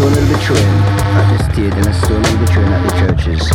stolen the train at this stage and has stolen the train at the churches.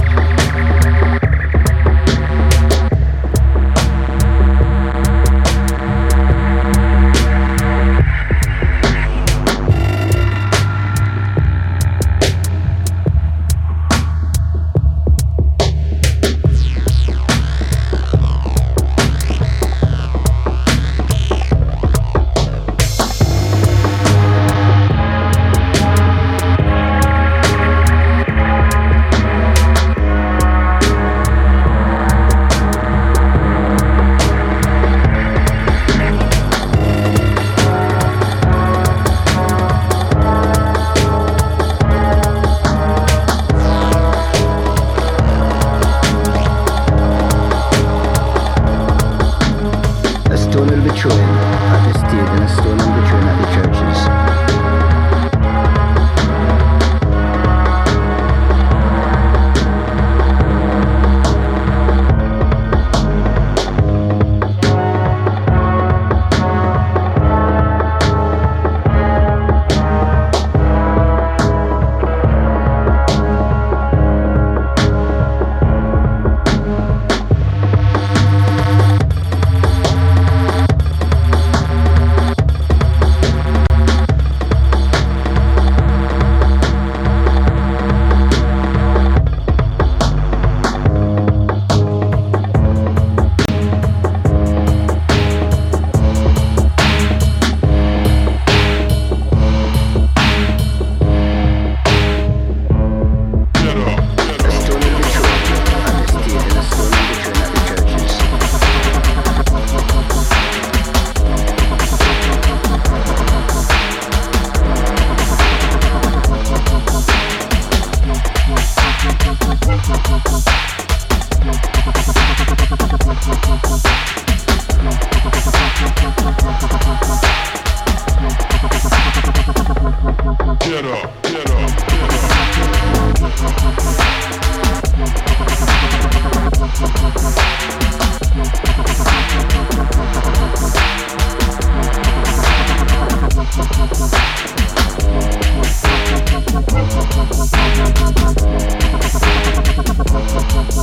We'll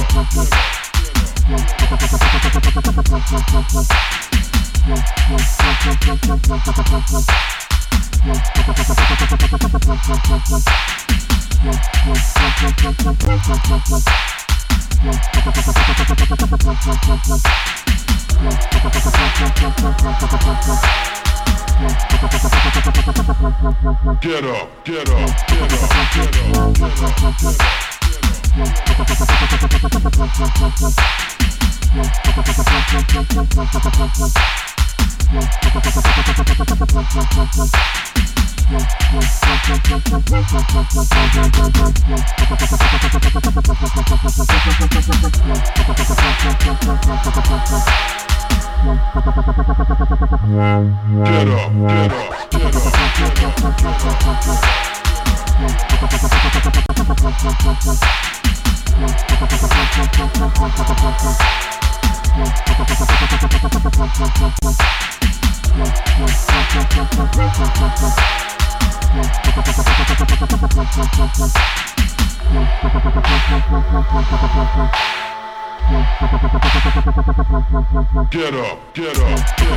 make money to the world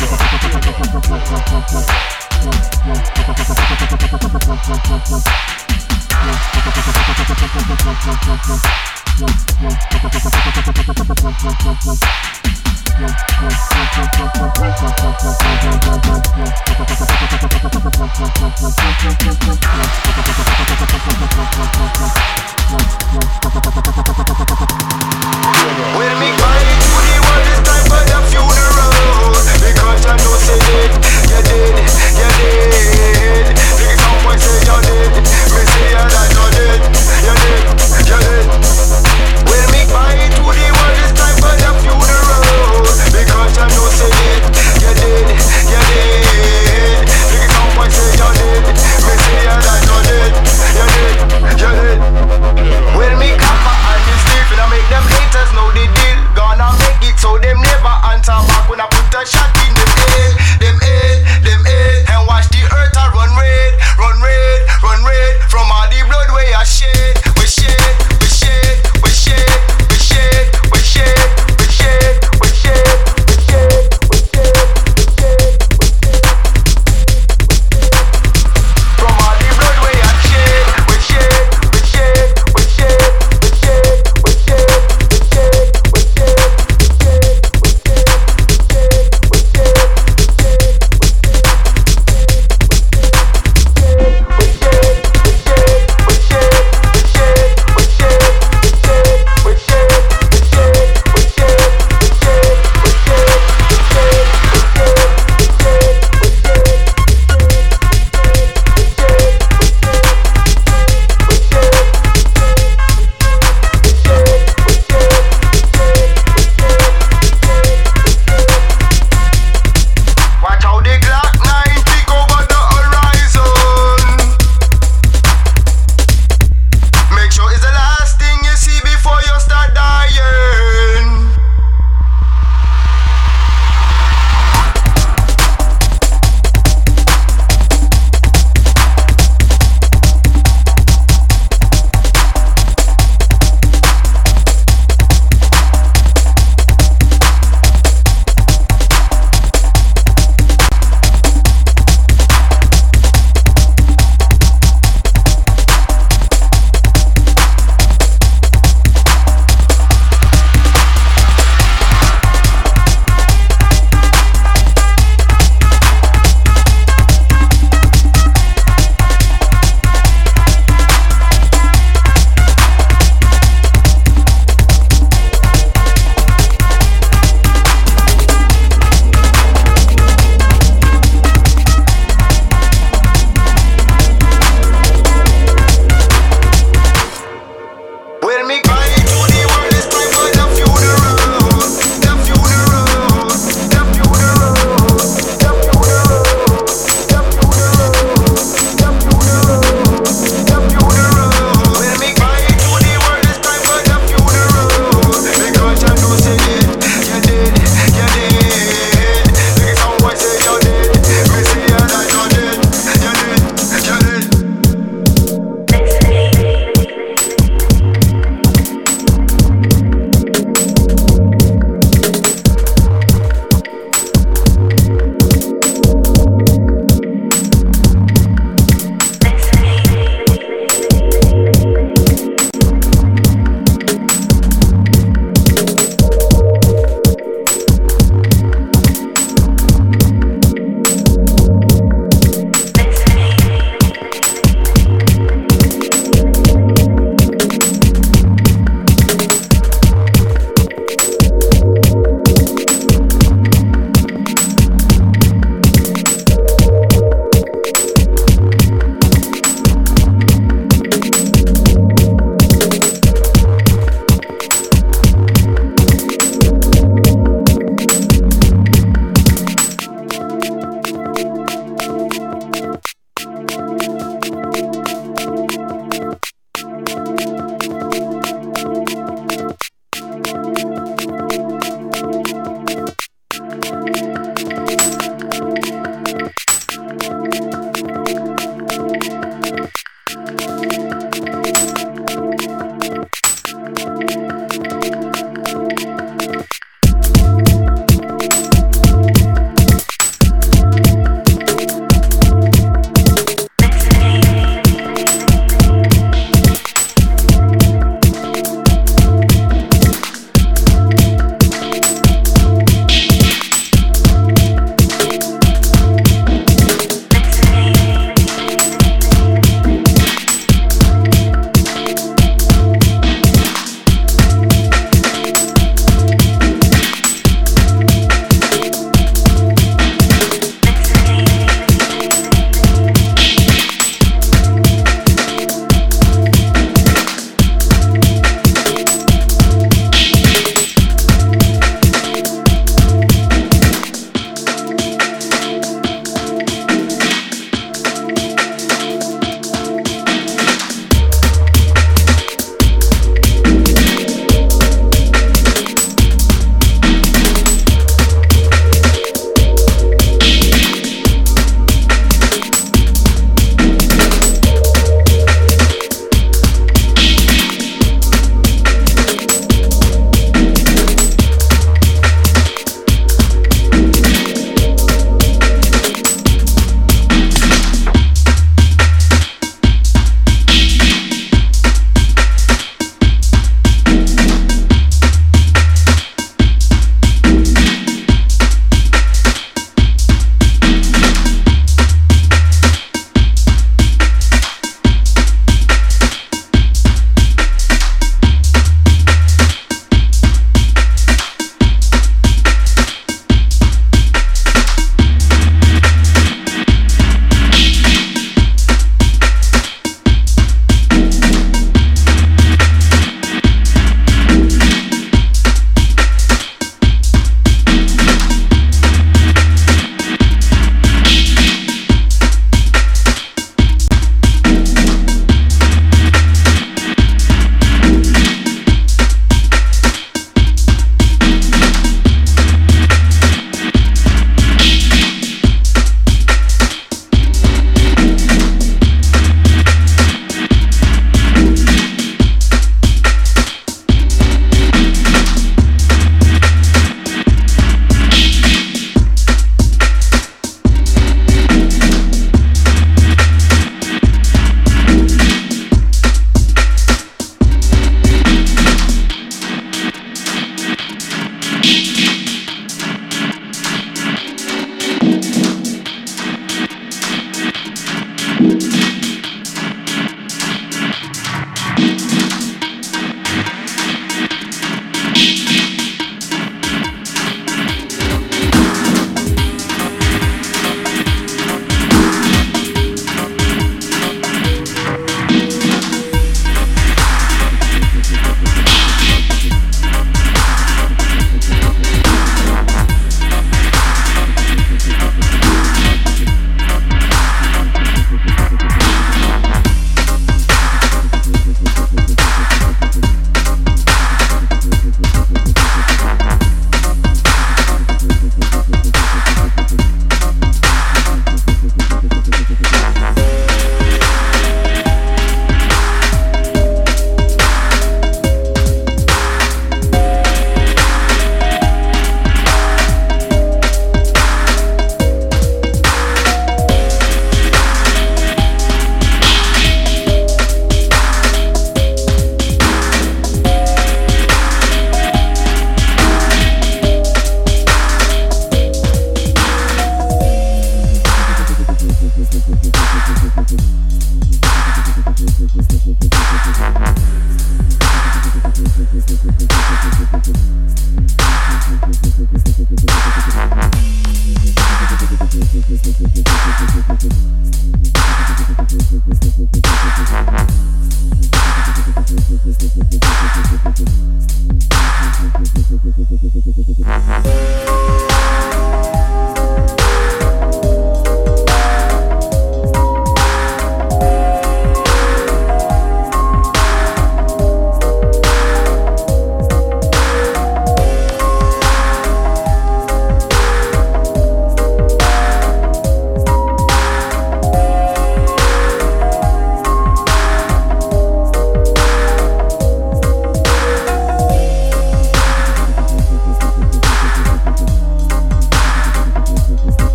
this time for the funeral.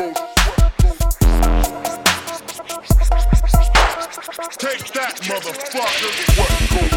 Take that, motherfucker. Work, go.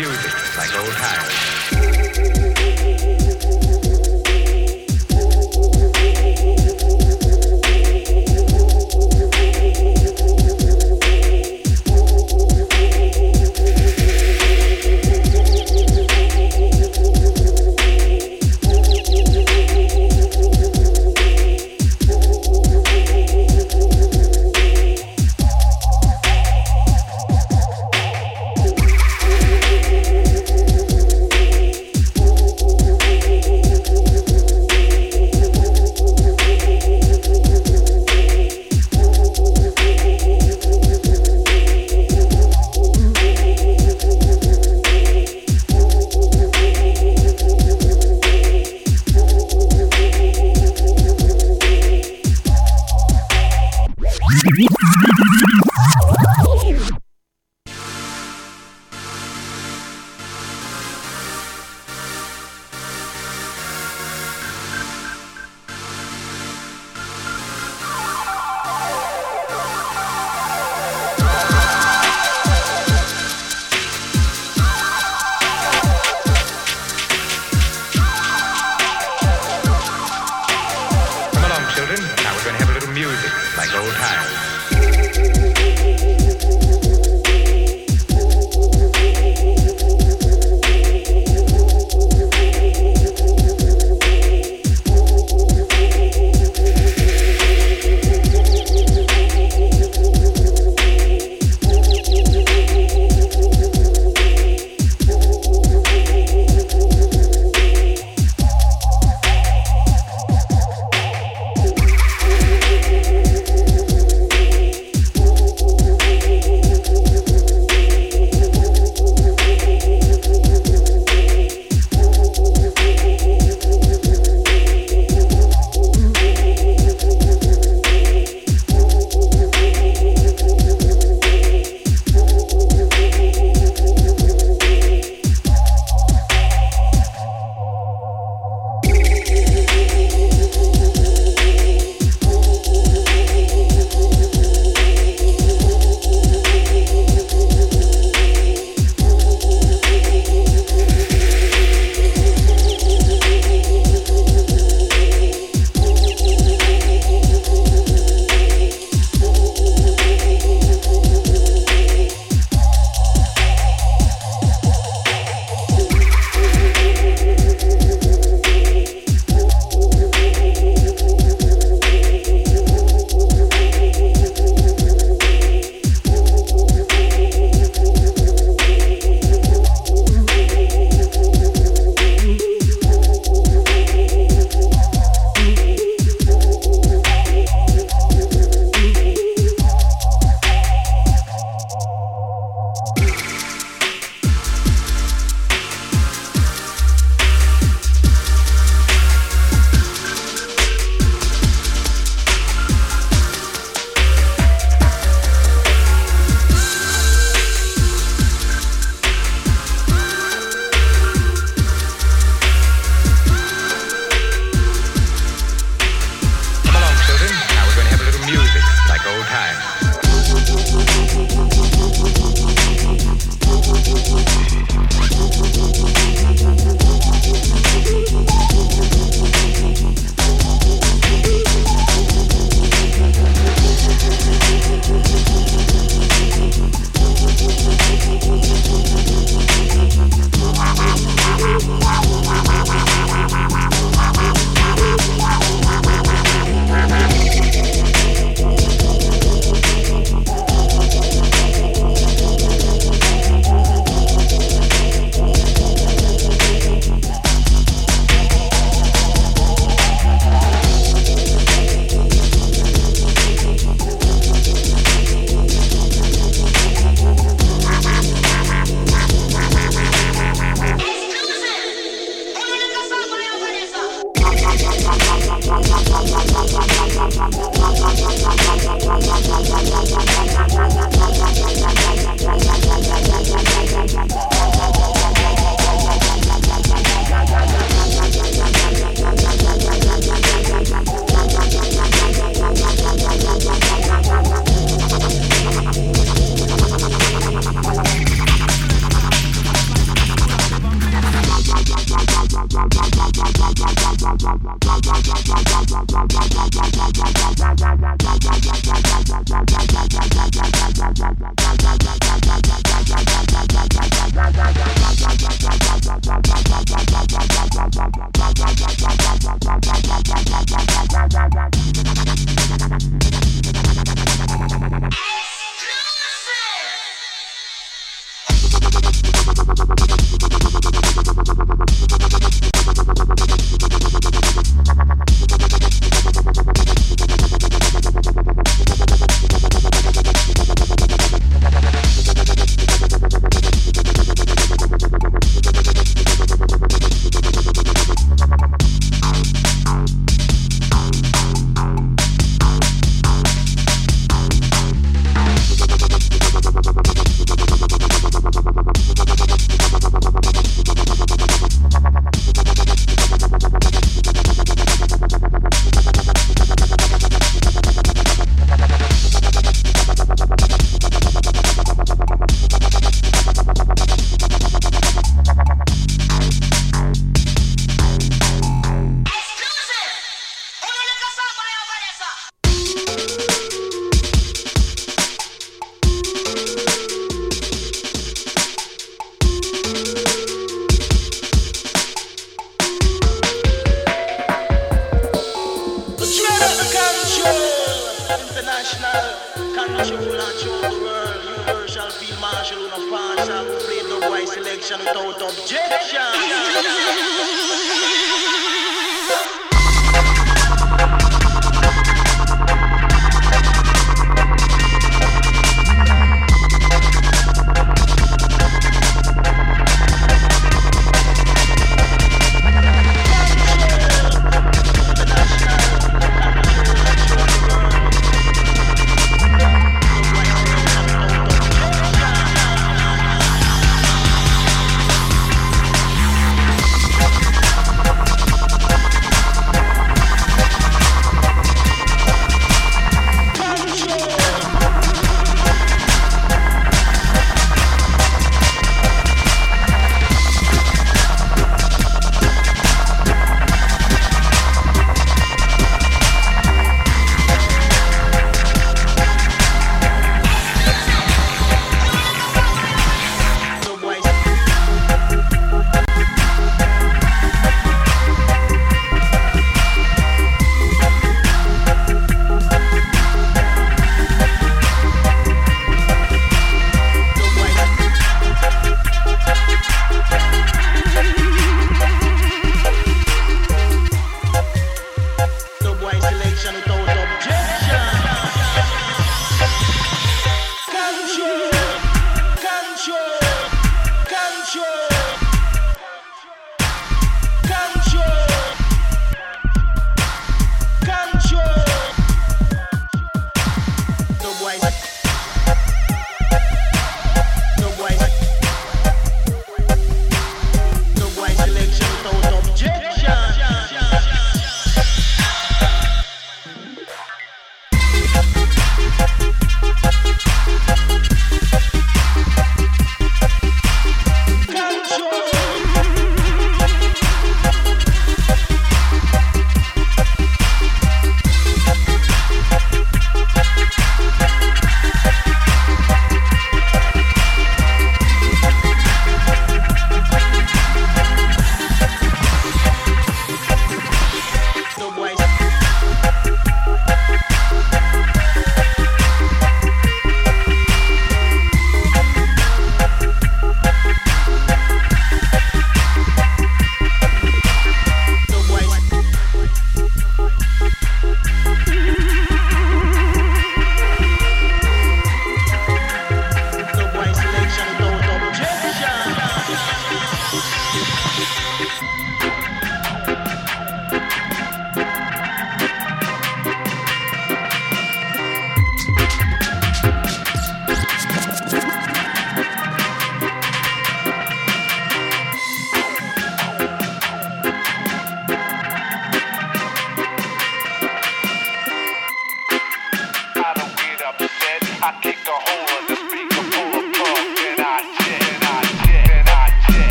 Music like old times.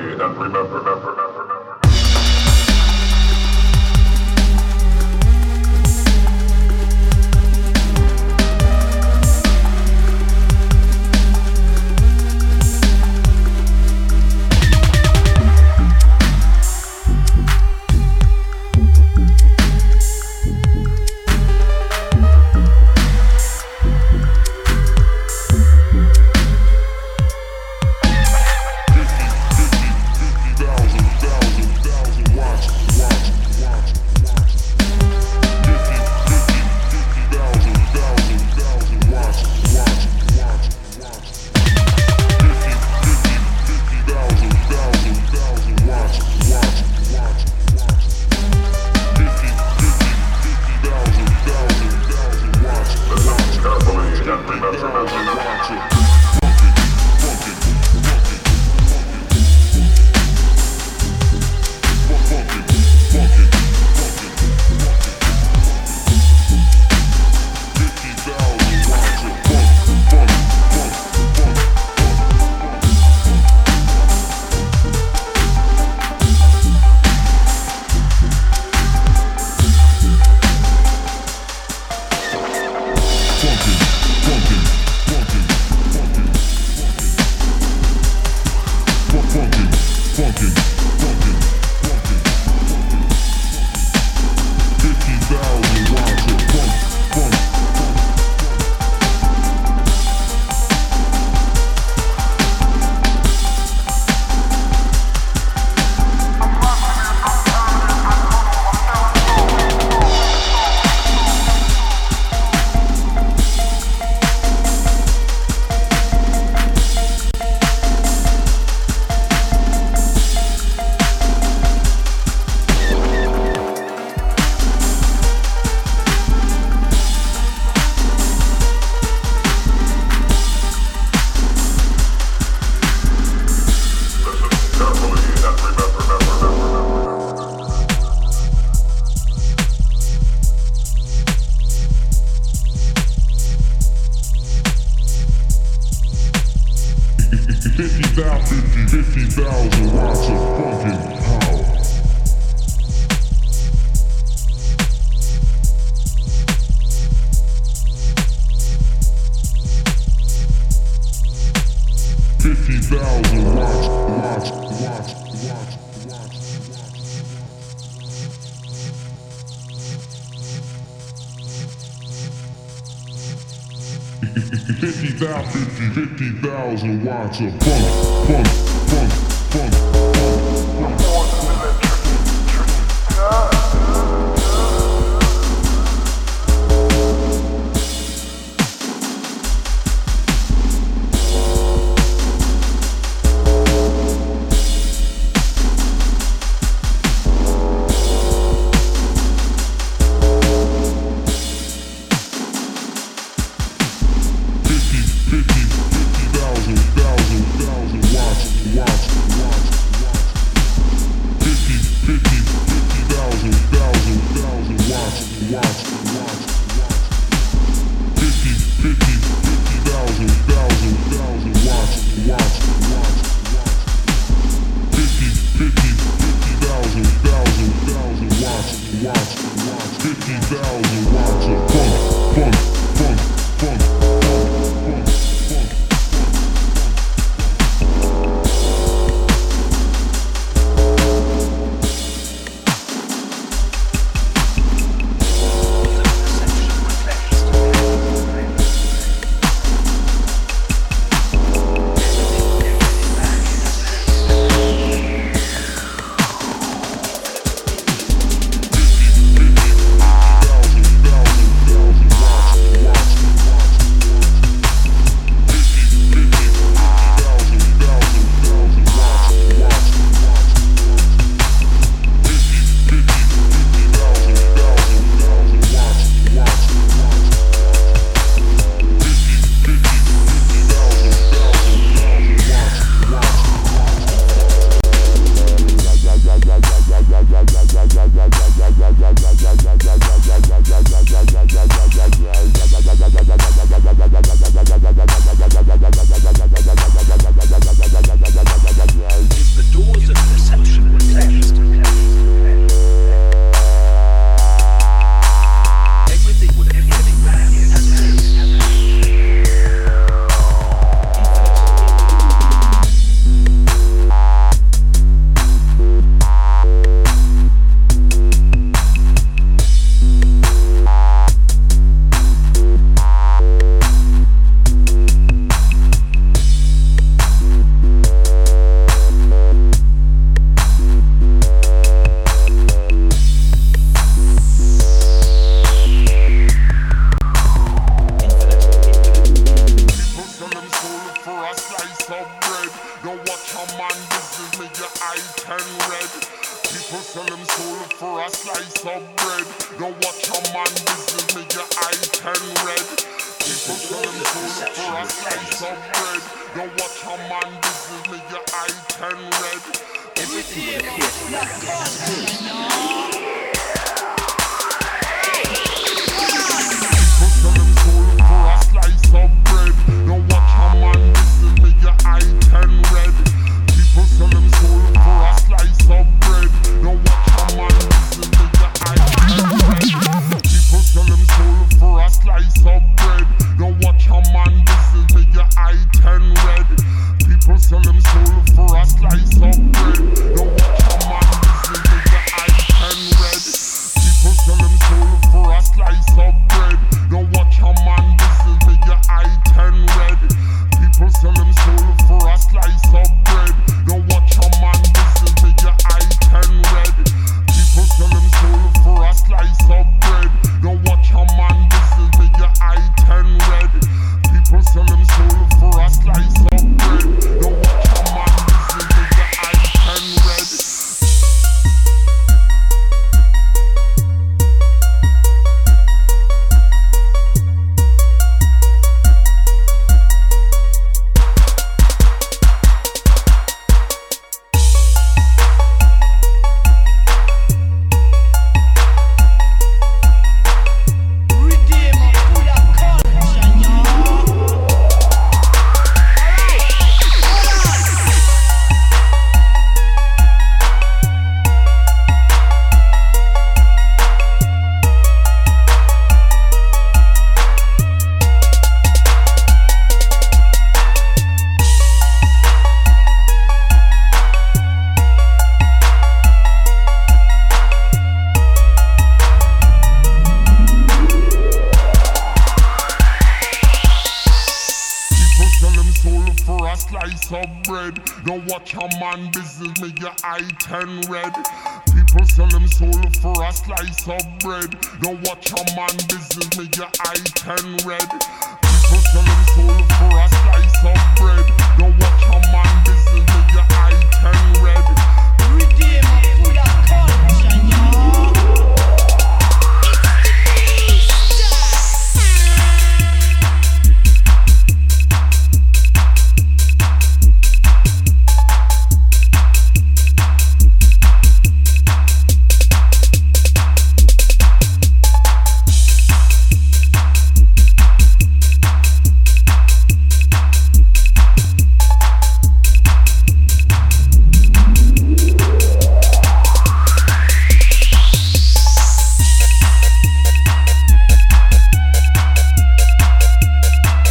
free and remember. Watts of funk. a slice of bread. Don't watch her man, this is me, your eye turn red. Everything with a kiss, not just tell them to look for a slice of bread. Don't watch her man, this is me, your eye turn red. People tell them to look for a slice of bread. Don't watch her man, this is me, your eye turn red. People tell them to look for a slice of bread. Don't watch her man, this is me, your eye turn red. People sell them soul for a slice of bread. Don't watch her man, this is me, your eye turn red. People sell them soul for a slice of bread. Don't watch her man, this is me, your eye turn red. People sell them soul for a slice of bread. Don't watch her man, this is me, your eye turn red. People sell them soul for a slice of bread. Don't watch her man, this is me,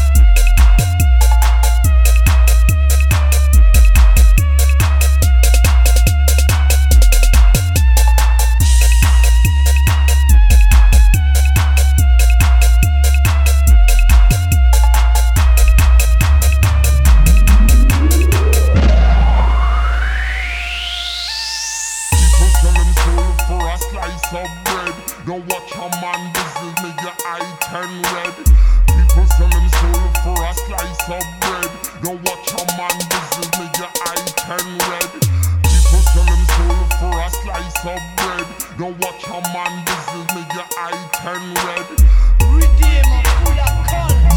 your eye turn red. People sell them soul for a slice of bread. Don't watch your man, this is me, your eye turn red. Turn red. People sell them soul for a slice of bread. Don't watch a man, this is me, your eye turn red. People sell them soul for a slice of bread. Don't watch a man, this is me, your eye turn red. Redeem for the culture,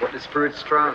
What the spirit strong.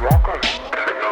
Rock on.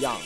Young.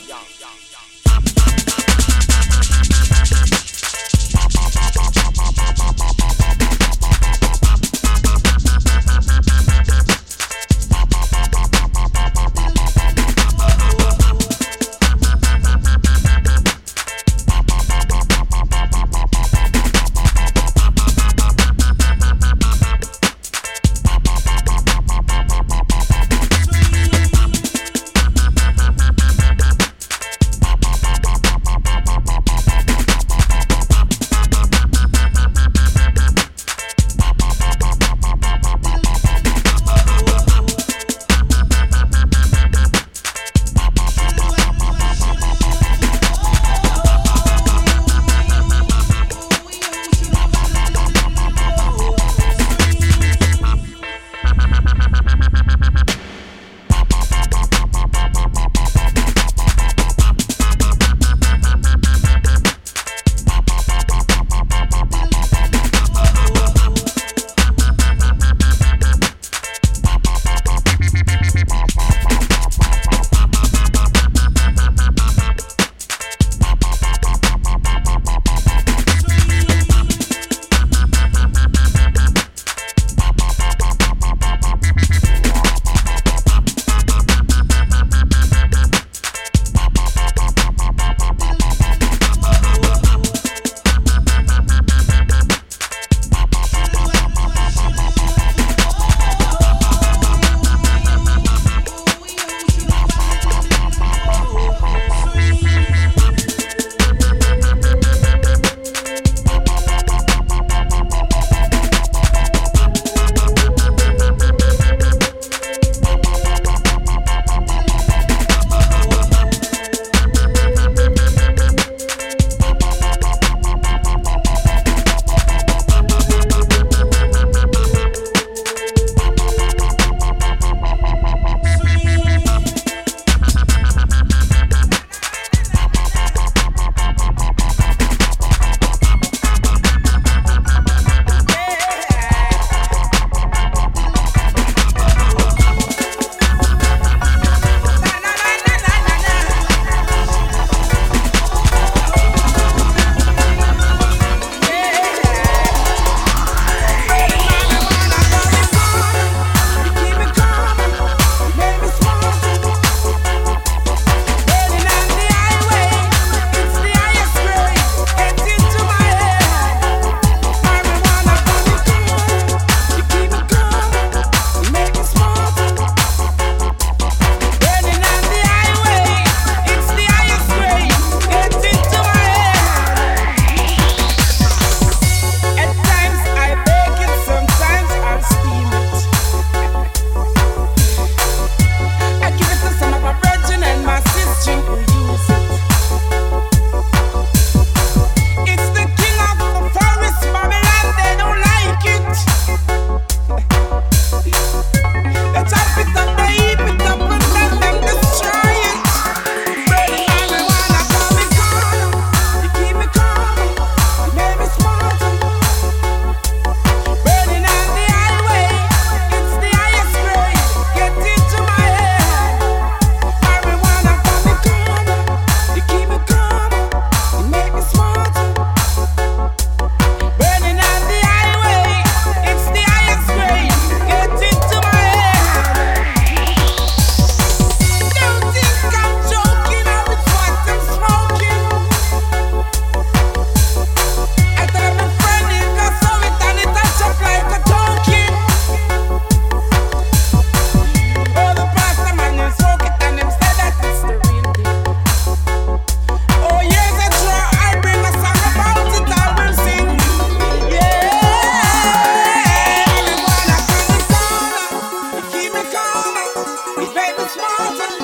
paper's mountain,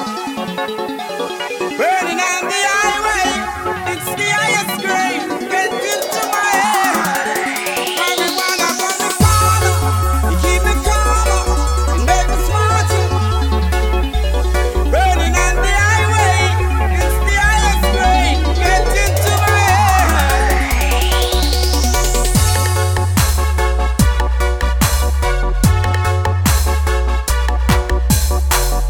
burning on the highway. It's the highest grade, get into my head. Everyone up on the father, you keep it calm, and paper's mountain, burning on the highway. It's the highest grade, get into my head. It's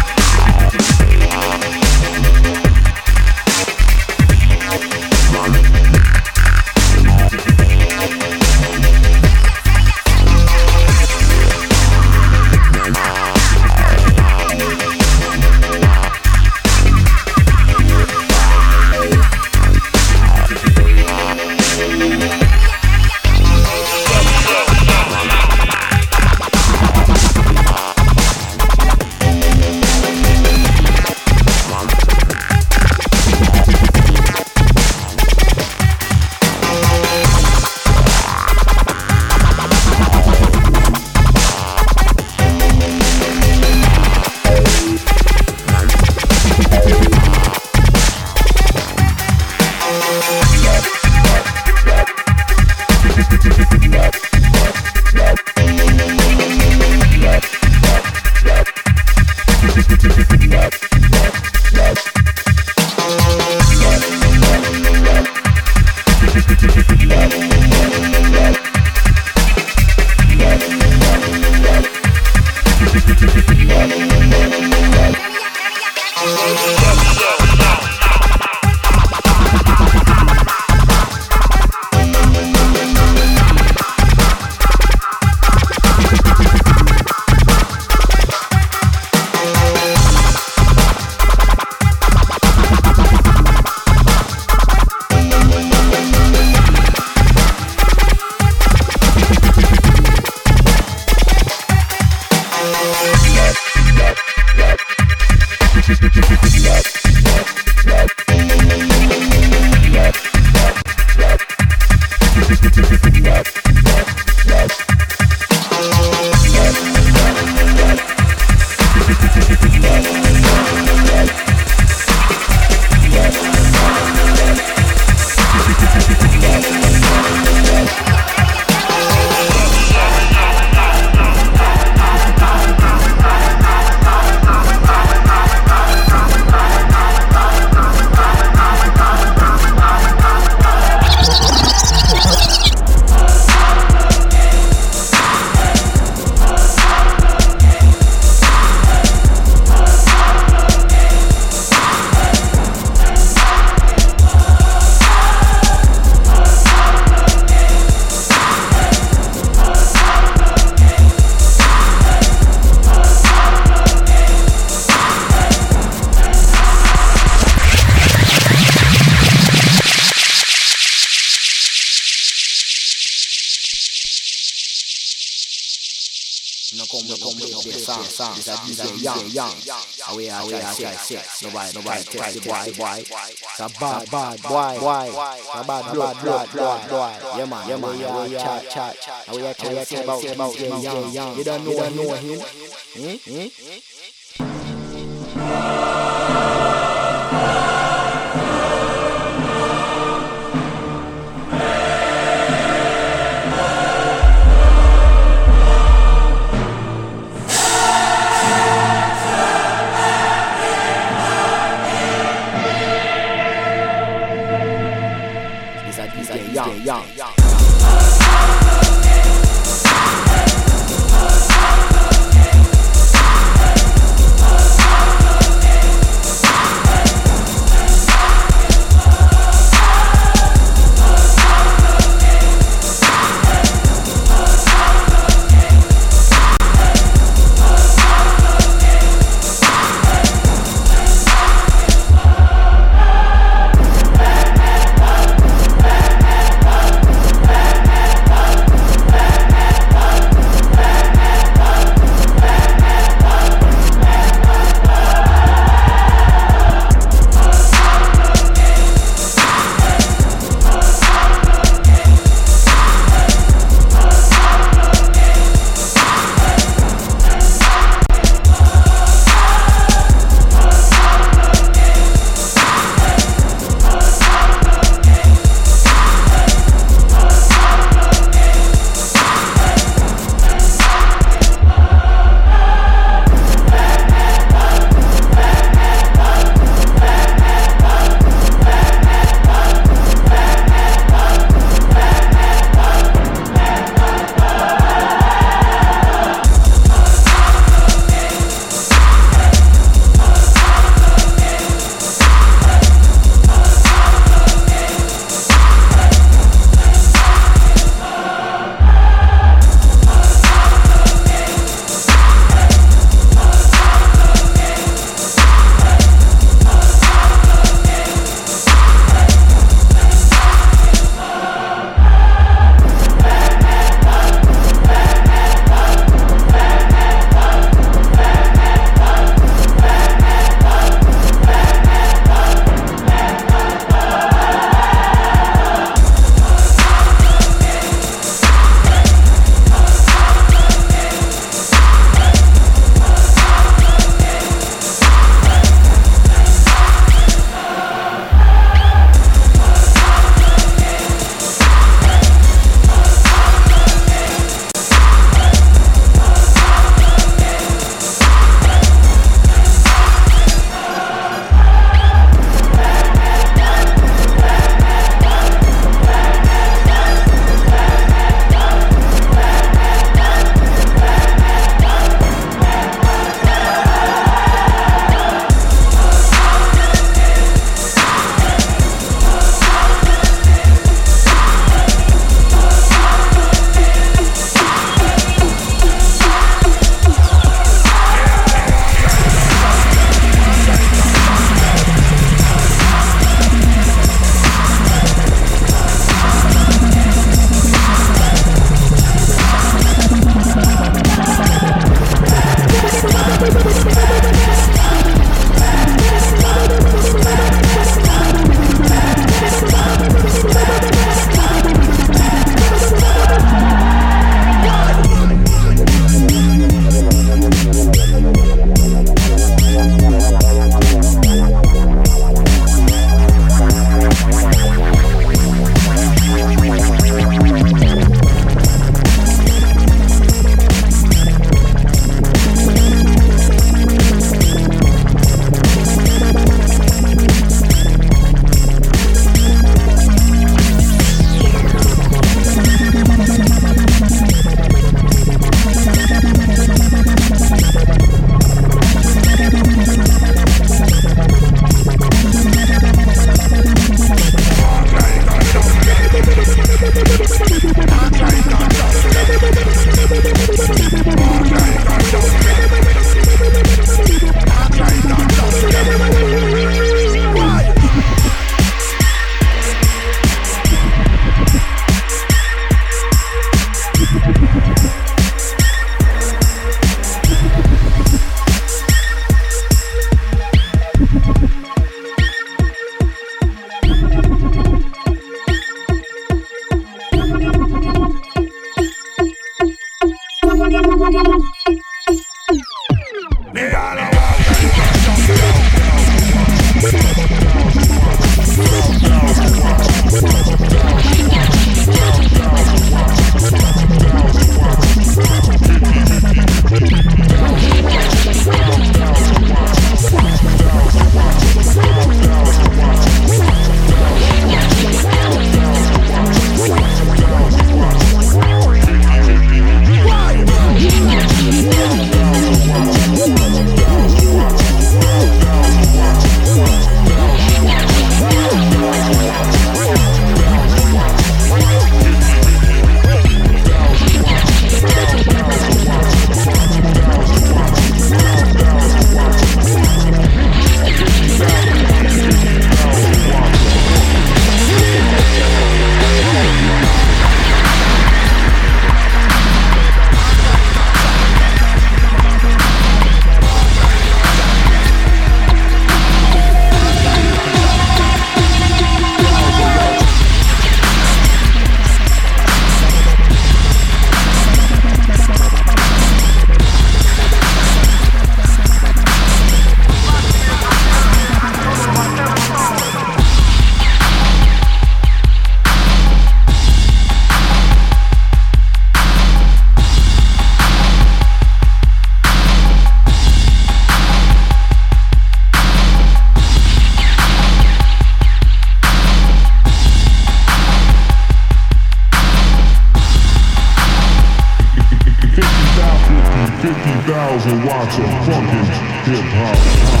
50,000 watts of fucking hip-hop.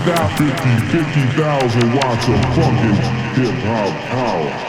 Watts of fucking hip-hop power.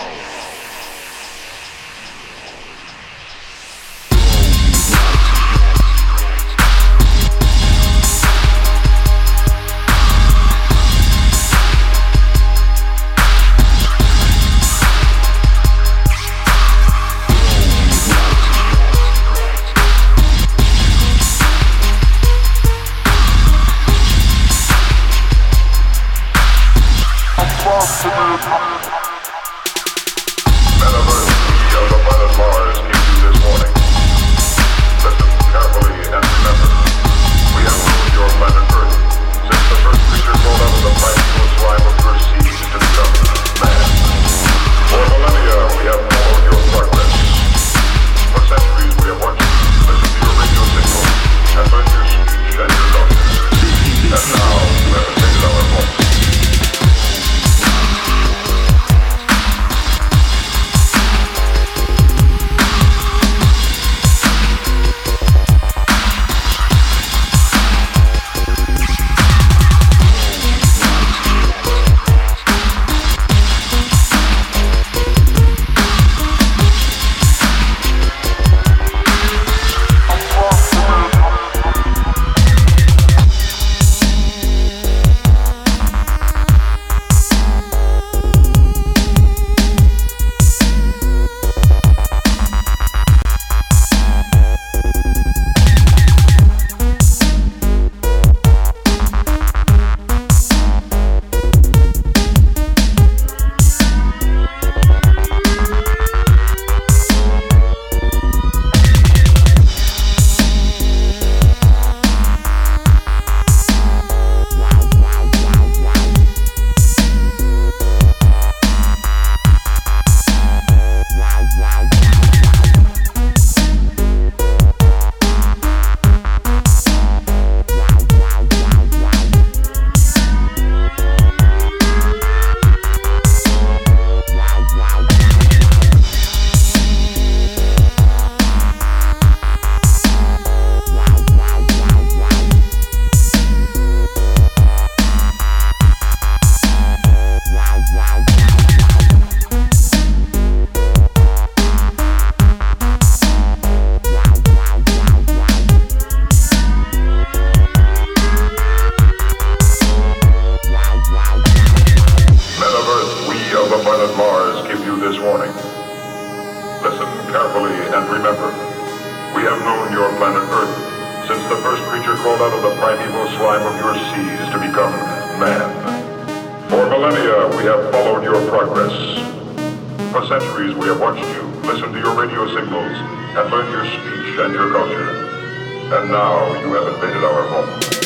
Signals and learn your speech and your culture. And now you have invaded our home.